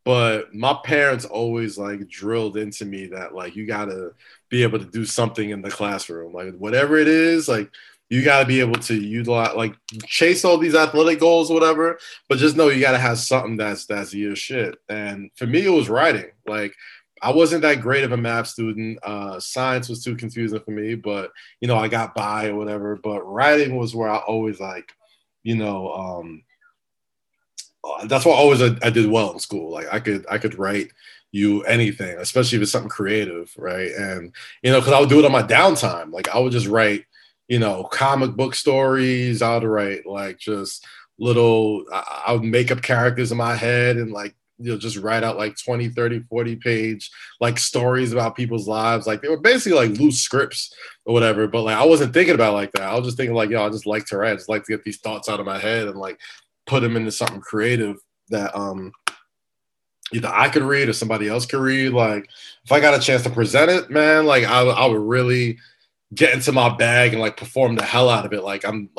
but my parents always like drilled into me that like you gotta be able to do something in the classroom, like whatever it is, like. You got to be able to utilize, like, chase all these athletic goals or whatever, but just know you got to have something that's your shit. And for me, it was writing. Like, I wasn't that great of a math student. Science was too confusing for me, but, you know, I got by or whatever. But writing was where I always, like, you know, that's why always I did well in school. Like, I could write you anything, especially if it's something creative, right? And, you know, because I would do it on my downtime. Like, I would just write, you know, comic book stories. I would write, like, just little, I would make up characters in my head and, like, you know, just write out, like, 20, 30, 40 page, like, stories about people's lives. Like, they were basically, like, loose scripts or whatever, but, like, I wasn't thinking about it like that. I was just thinking, like, yo, I just like to write. I just like to get these thoughts out of my head and, like, put them into something creative that either I could read or somebody else could read. Like, if I got a chance to present it, man, like, I would really get into my bag and, like, perform the hell out of it. Like, I'm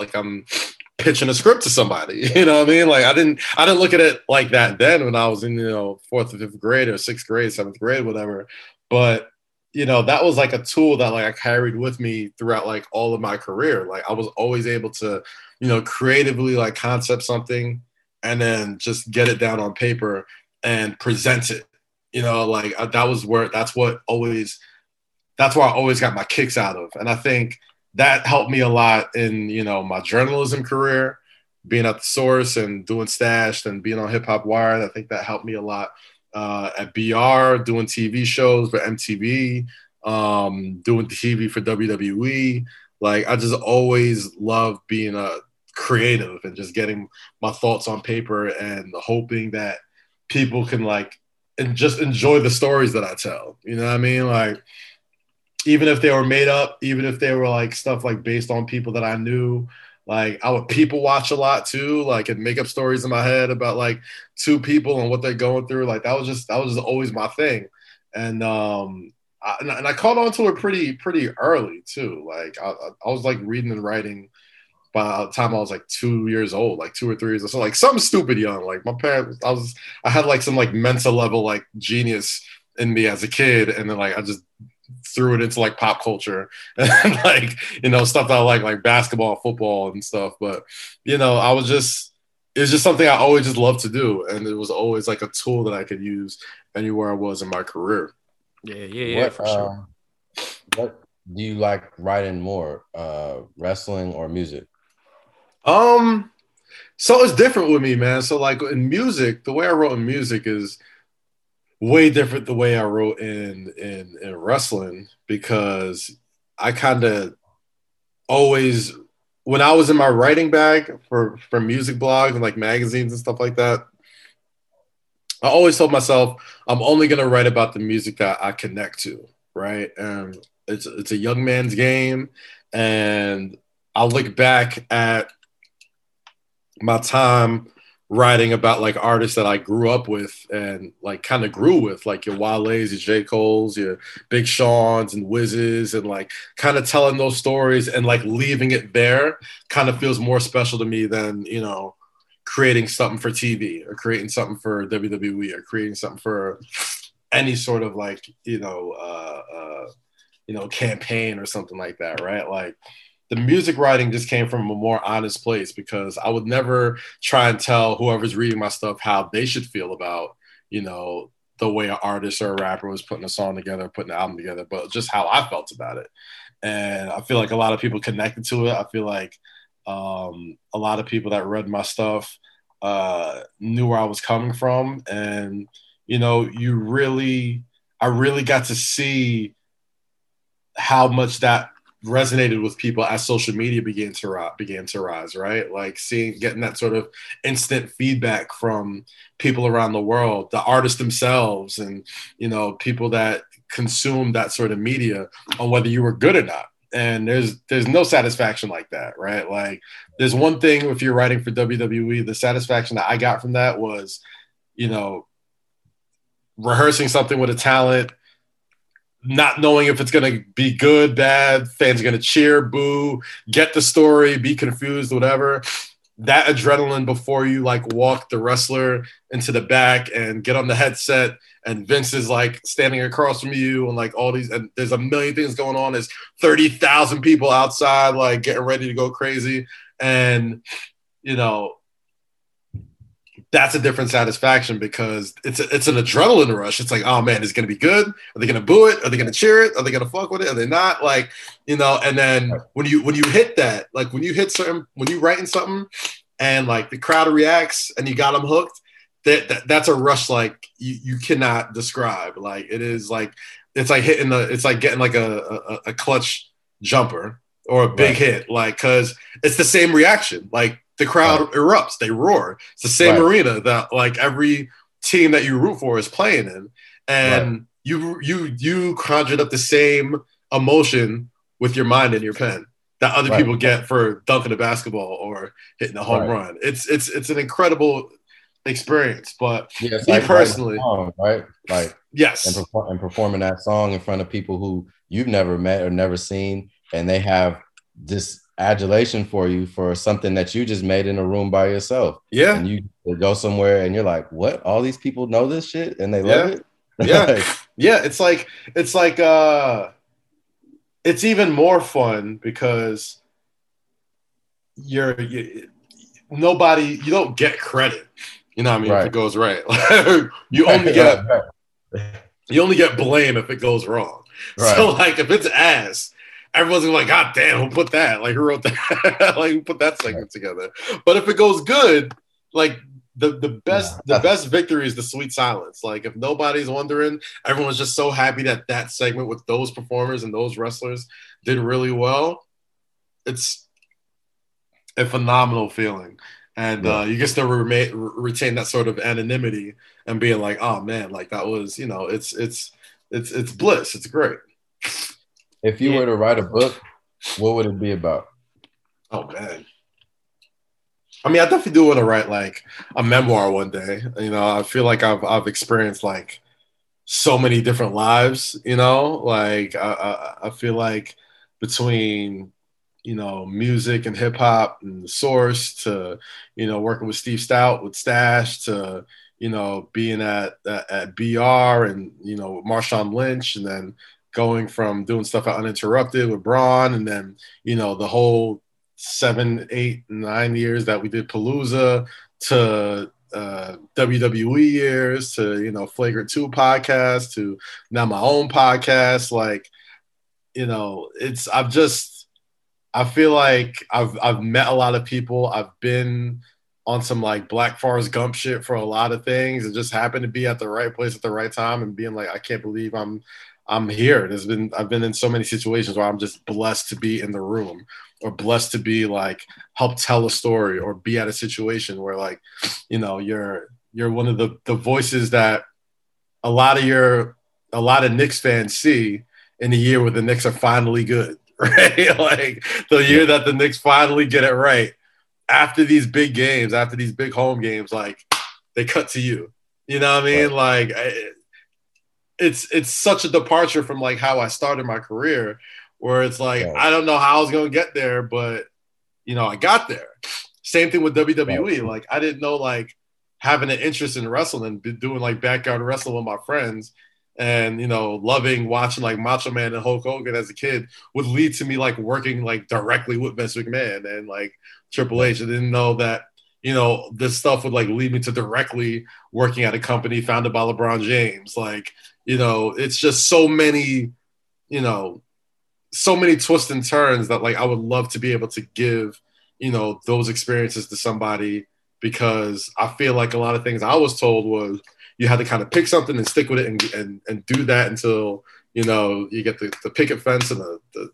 pitching a script to somebody, you know what I mean? Like, I didn't look at it like that then when I was in, you know, fourth or fifth grade or sixth grade, seventh grade, whatever. But, you know, that was, like, a tool that, like, I carried with me throughout, like, all of my career. Like, I was always able to, you know, creatively, like, concept something and then just get it down on paper and present it, you know, like, that's where I always got my kicks out of. And I think that helped me a lot in, you know, my journalism career, being at The Source and doing Stash and being on Hip Hop Wired. I think that helped me a lot at BR, doing TV shows for MTV, doing TV for WWE. Like, I just always loved being creative and just getting my thoughts on paper and hoping that people can, like, and just enjoy the stories that I tell. You know what I mean? Like, even if they were made up, even if they were, like, stuff, like, based on people that I knew, like, I would people watch a lot too, like, and make up stories in my head about, like, two people and what they're going through. Like, that was just always my thing. And, I caught on to it pretty early too. Like, I was, like, reading and writing by the time I was, like, 2 years old, like 2 or 3 years old. So, like, something stupid young. Like, my parents, I had, like, some, like, mental level, like, genius in me as a kid. And then, like, I just threw it into, like, pop culture and, like, you know, stuff that I like basketball, football and stuff. But, you know, it's just something I always just loved to do. And it was always, like, a tool that I could use anywhere I was in my career. Yeah, for sure. What do you like writing more, wrestling or music? So it's different with me, man. So, like, in music, the way I wrote in music is way different the way I wrote in wrestling, because I kind of always, when I was in my writing bag for music blogs and, like, magazines and stuff like that, I always told myself I'm only going to write about the music that I connect to, right? And it's a young man's game, and I look back at my time writing about, like, artists that I grew up with and, like, kind of grew with, like your Wale's, your J. Cole's, your Big Sean's and Wiz's, and, like, kind of telling those stories and, like, leaving it there kind of feels more special to me than, you know, creating something for TV or creating something for WWE or creating something for any sort of, like, campaign or something like that, right? Like, the music writing just came from a more honest place, because I would never try and tell whoever's reading my stuff how they should feel about, you know, the way an artist or a rapper was putting a song together, putting an album together, but just how I felt about it. And I feel like a lot of people connected to it. I feel like a lot of people that read my stuff knew where I was coming from. And, you know, I really got to see how much that resonated with people as social media began to rise, right? Like, getting that sort of instant feedback from people around the world, the artists themselves, and, you know, people that consume that sort of media, on whether you were good or not. And there's no satisfaction like that, right? Like, there's one thing if you're writing for WWE, the satisfaction that I got from that was, you know, rehearsing something with a talent, not knowing if it's going to be good, bad, fans are going to cheer, boo, get the story, be confused, whatever. that adrenaline before you like walk the wrestler into the back and get on the headset, and Vince is like standing across from you and like all these, and there's a million things going on. There's 30,000 people outside, like getting ready to go crazy. And, you know, that's a different satisfaction because it's an adrenaline rush. It's like, oh man, is it going to be good? Are they going to boo it? Are they going to cheer it? Are they going to fuck with it? Are they not? Like, you know, and then when you hit that, like when you hit certain, when you writing something and like the crowd reacts and you got them hooked, that's a rush. Like you cannot describe, like it is like, it's like hitting it's like getting like a clutch jumper or a big hit. Like, cause it's the same reaction. Like, the crowd erupts. They roar. It's the same arena that like every team that you root for is playing in, and you conjured up the same emotion with your mind and your pen that other people get for dunking a basketball or hitting a home run. It's an incredible experience. But me like personally, song, and performing that song in front of people who you've never met or never seen, and they have this adulation for you for something that you just made in a room by yourself. Yeah. And you go somewhere and you're like, what? All these people know this shit and they love it? Yeah. It's even more fun because you don't get credit. You know what I mean? If it goes right. You only get blame if it goes wrong. Right. So like if it's ass, everyone's gonna be like, God damn, who put that? Like, who wrote that? Like, who put that segment together? But if it goes good, like the best victory is the sweet silence. Like, if nobody's wondering, everyone's just so happy that segment with those performers and those wrestlers did really well. It's a phenomenal feeling, and you get to retain that sort of anonymity and being like, oh man, like that was, you know, it's bliss. It's great. If you were to write a book, what would it be about? Oh, man. I mean, I definitely do want to write, like, a memoir one day. You know, I feel like I've experienced, like, so many different lives, you know? Like, I feel like between, you know, music and hip-hop and The Source to, you know, working with Steve Stout with Stash to, you know, being at BR and, you know, Marshawn Lynch and then going from doing stuff at Uninterrupted with Braun and then, you know, the whole 7, 8, 9 years that we did Palooza to WWE years to, you know, Flagrant 2 podcast to now my own podcast. Like, you know, I feel like I've met a lot of people. I've been on some like Black Forrest Gump shit for a lot of things. It just happened to be at the right place at the right time and being like, I can't believe I'm here. I've been in so many situations where I'm just blessed to be in the room or blessed to be like help tell a story or be at a situation where like, you know, you're one of the voices that a lot of Knicks fans see in the year where the Knicks are finally good, right? Like the year that the Knicks finally get it right after these big games, after these big home games, like they cut to you, you know what I mean? Right. Like it's such a departure from like how I started my career where it's like, I don't know how I was going to get there, but you know, I got there. Same thing with WWE. Like I didn't know, like having an interest in wrestling, doing like backyard wrestling with my friends and, you know, loving watching like Macho Man and Hulk Hogan as a kid would lead to me like working like directly with Vince McMahon and like Triple H. I didn't know that, you know, this stuff would like lead me to directly working at a company founded by LeBron James. Like, you know, it's just so many, you know, so many twists and turns that, like, I would love to be able to give, you know, those experiences to somebody because I feel like a lot of things I was told was you had to kind of pick something and stick with it and do that until, you know, you get the picket fence and the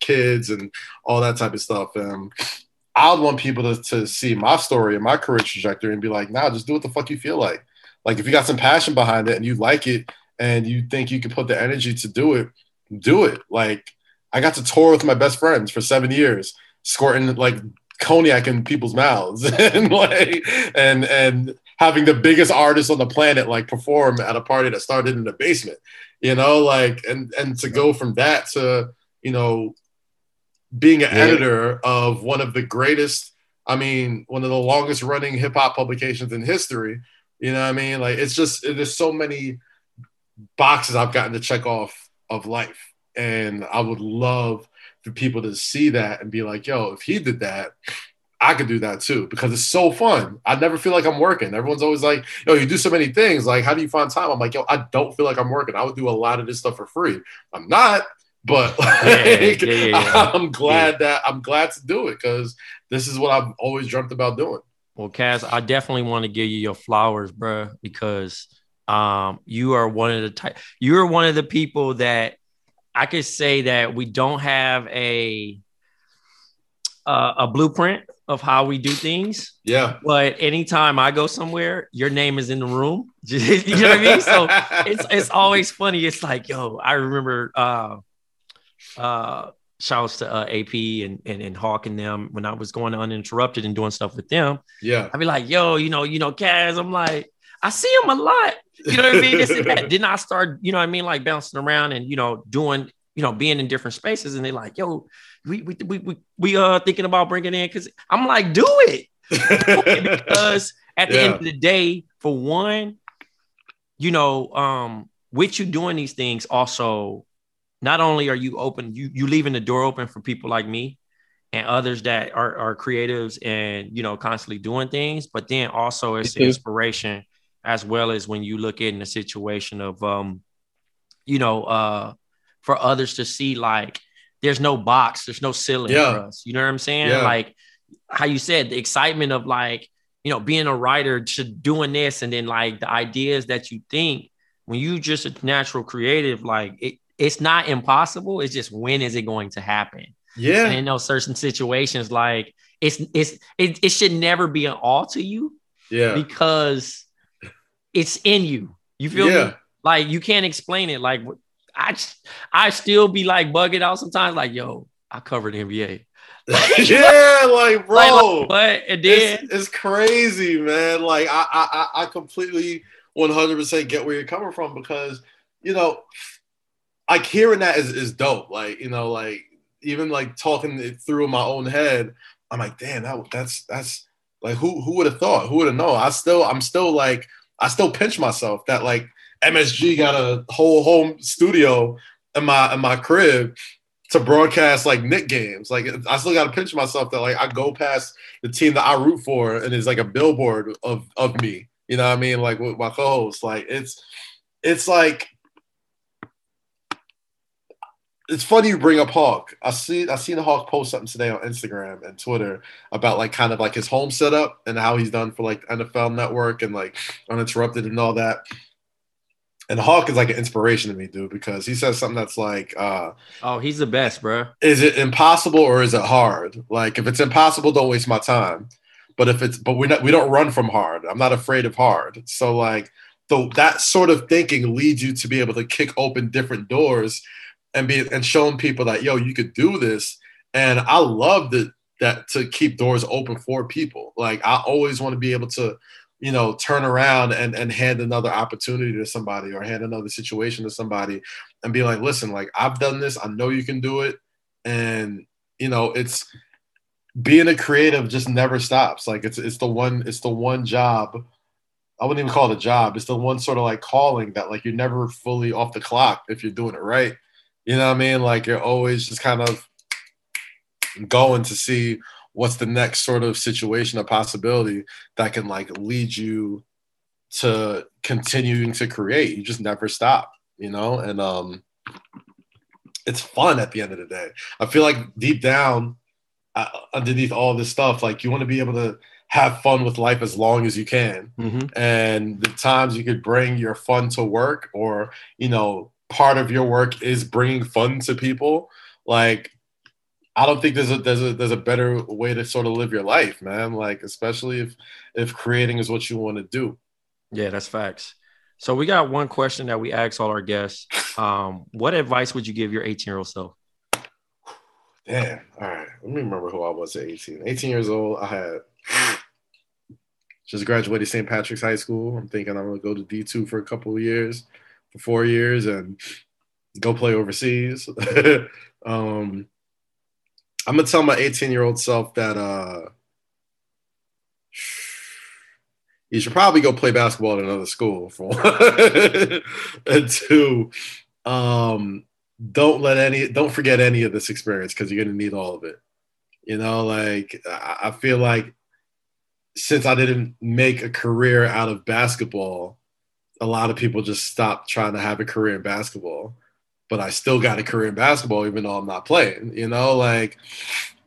kids and all that type of stuff. And I would want people to see my story and my career trajectory and be like, nah, just do what the fuck you feel like. Like, if you got some passion behind it and you like it, and you think you can put the energy to do it, do it. Like, I got to tour with my best friends for 7 years, squirting like cognac in people's mouths and like and having the biggest artists on the planet like perform at a party that started in the basement, you know, like and to go from that to, you know, being an editor of one of the greatest I mean, one of the longest running hip hop publications in history. You know what I mean? Like, it's just, there's so many boxes I've gotten to check off of life. And I would love for people to see that and be like, yo, if he did that, I could do that too, because it's so fun. I never feel like I'm working. Everyone's always like, yo, you do so many things. Like, how do you find time? I'm like, yo, I don't feel like I'm working. I would do a lot of this stuff for free. I'm not, but like, I'm glad to do it, because this is what I've always dreamt about doing. Well, Kaz, I definitely want to give you your flowers, bro, because you are one of the you're one of the people that I could say that we don't have a blueprint of how we do things. Yeah. But anytime I go somewhere, your name is in the room. You know what I mean? So it's always funny. It's like, yo, I remember shouts to AP and Hawk and them when I was going to Uninterrupted and doing stuff with them. Yeah. I'd be like, yo, you know, Kaz, I'm like, I see him a lot. You know what I mean? This and that. Then I start, you know what I mean, like bouncing around and, you know, doing, you know, being in different spaces, and they like, yo, we thinking about bringing in, because I'm like, do it. Because at the end of the day, for one, you know, with you doing these things, also, not only are you open, you leaving the door open for people like me and others that are creatives and, you know, constantly doing things, but then also it's an inspiration, as well as when you look in the situation of, for others to see, like, there's no box, there's no ceiling for us. You know what I'm saying? Yeah. Like how you said, the excitement of, like, you know, being a writer to doing this, and then like the ideas that you think, when you just a natural creative, like it's not impossible. It's just, when is it going to happen? Yeah. And in those certain situations, like it should never be an all to you. Yeah. Because it's in you. You feel me? Like you can't explain it. Like I still be like bugging out sometimes, like, yo, I covered the NBA. Yeah, like, bro. Like, but it did. It's crazy, man. Like, I completely 100% get where you're coming from, because, you know, like, hearing that is dope. Like, you know, like, even like talking it through in my own head, I'm like, damn, that's like, who would have thought? Who would have known? I still pinch myself that, like, MSG got a whole home studio in my crib to broadcast, like, Knick games. Like, I still got to pinch myself that, like, I go past the team that I root for and it's like a billboard of me. You know what I mean? Like, with my co-host, like, it's like, it's funny you bring up Hawk. I seen the Hawk post something today on Instagram and Twitter about, like, kind of like his home setup and how he's done for, like, NFL Network and, like, Uninterrupted and all that. And Hawk is like an inspiration to me, dude, because he says something that's like, oh, he's the best, bro. Is it impossible or is it hard? Like, if it's impossible, don't waste my time. But we don't run from hard. I'm not afraid of hard. So, like, that sort of thinking leads you to be able to kick open different doors and showing people that, yo, you could do this. And I love that to keep doors open for people. Like, I always want to be able to, you know, turn around and hand another opportunity to somebody, or hand another situation to somebody, and be like, listen, like, I've done this. I know you can do it. And, you know, it's being a creative just never stops. Like, it's the one job. I wouldn't even call it a job. It's the one sort of, like, calling that, like, you're never fully off the clock if you're doing it right. You know what I mean? Like, you're always just kind of going to see what's the next sort of situation or possibility that can, like, lead you to continuing to create. You just never stop, you know? And it's fun at the end of the day. I feel like deep down, underneath all this stuff, like, you want to be able to have fun with life as long as you can. Mm-hmm. And the times you could bring your fun to work, or, you know, part of your work is bringing fun to people, like, I don't think there's a better way to sort of live your life, man. Like, especially if creating is what you want to do. Yeah, that's facts. So we got one question that we ask all our guests. What advice would you give your 18-year-old self? Damn. All right. Let me remember who I was at 18. 18 years old. I had just graduated St. Patrick's High School. I'm thinking I'm going to go to D2 for a couple of years, for 4 years, and go play overseas. I'm going to tell my 18-year-old self that you should probably go play basketball at another school, for one. And two, don't forget any of this experience, because you're going to need all of it. You know, like, I feel like since I didn't make a career out of basketball, a lot of people just stopped trying to have a career in basketball. But I still got a career in basketball, even though I'm not playing. You know, like,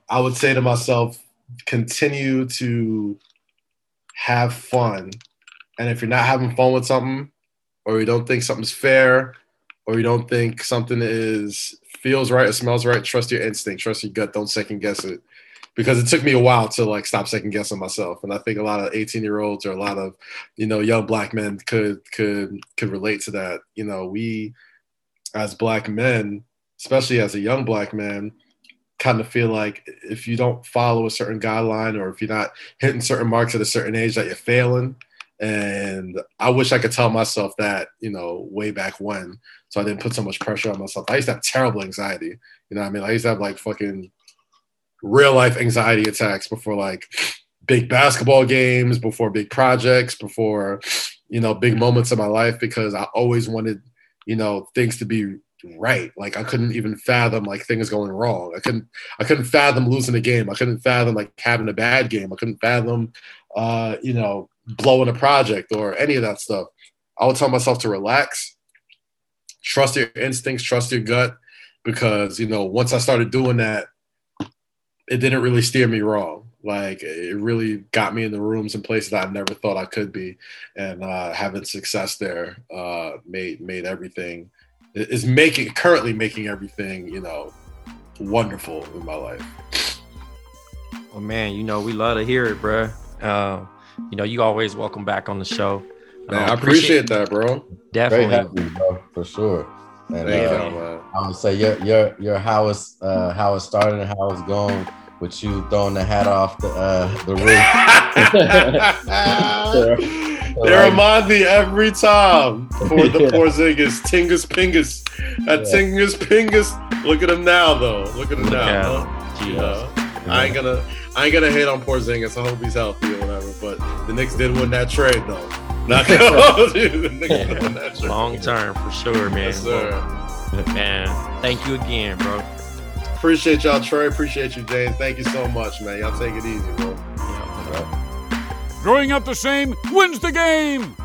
I would say to myself, continue to have fun. And if you're not having fun with something, or you don't think something's fair, or you don't think something feels right or smells right, trust your instinct, trust your gut. Don't second guess it. Because it took me a while to, like, stop second guessing myself. And I think a lot of 18-year-olds or a lot of, you know, young black men could relate to that. You know, we as black men, especially as a young black man, kind of feel like if you don't follow a certain guideline, or if you're not hitting certain marks at a certain age, that you're failing. And I wish I could tell myself that, you know, way back when, so I didn't put so much pressure on myself. I used to have terrible anxiety. You know what I mean? I used to have, like, fucking real life anxiety attacks before, like, big basketball games, before big projects, before, you know, big moments in my life, because I always wanted, you know, things to be right. Like, I couldn't even fathom, like, things going wrong. I couldn't fathom losing a game. I couldn't fathom, like, having a bad game. I couldn't fathom, you know, blowing a project or any of that stuff. I would tell myself to relax, trust your instincts, trust your gut, because, you know, once I started doing that, it didn't really steer me wrong. Like, it really got me in the rooms and places I never thought I could be. And having success there made everything is currently making everything, you know, wonderful in my life. Well, man, you know, we love to hear it, bro. You know, you always welcome back on the show. Man, I appreciate that, bro. Definitely, very happy, bro, for sure. And I would say your how it started and how it's going, with you throwing the hat off the roof. They remind me every time for the Porzingis, Tingus Pingus, Tingus Pingus. Look at him now, though. Look at him now. You know, I ain't gonna hate on Porzingis. I hope he's healthy or whatever. But the Knicks did win that trade, though. Not long term for sure, man. Yes, sir. Man, thank you again, bro. Appreciate y'all, Trey. Appreciate you, Dane. Thank you so much, man. Y'all take it easy, bro. Yeah, bro. Throwing up the same wins the game.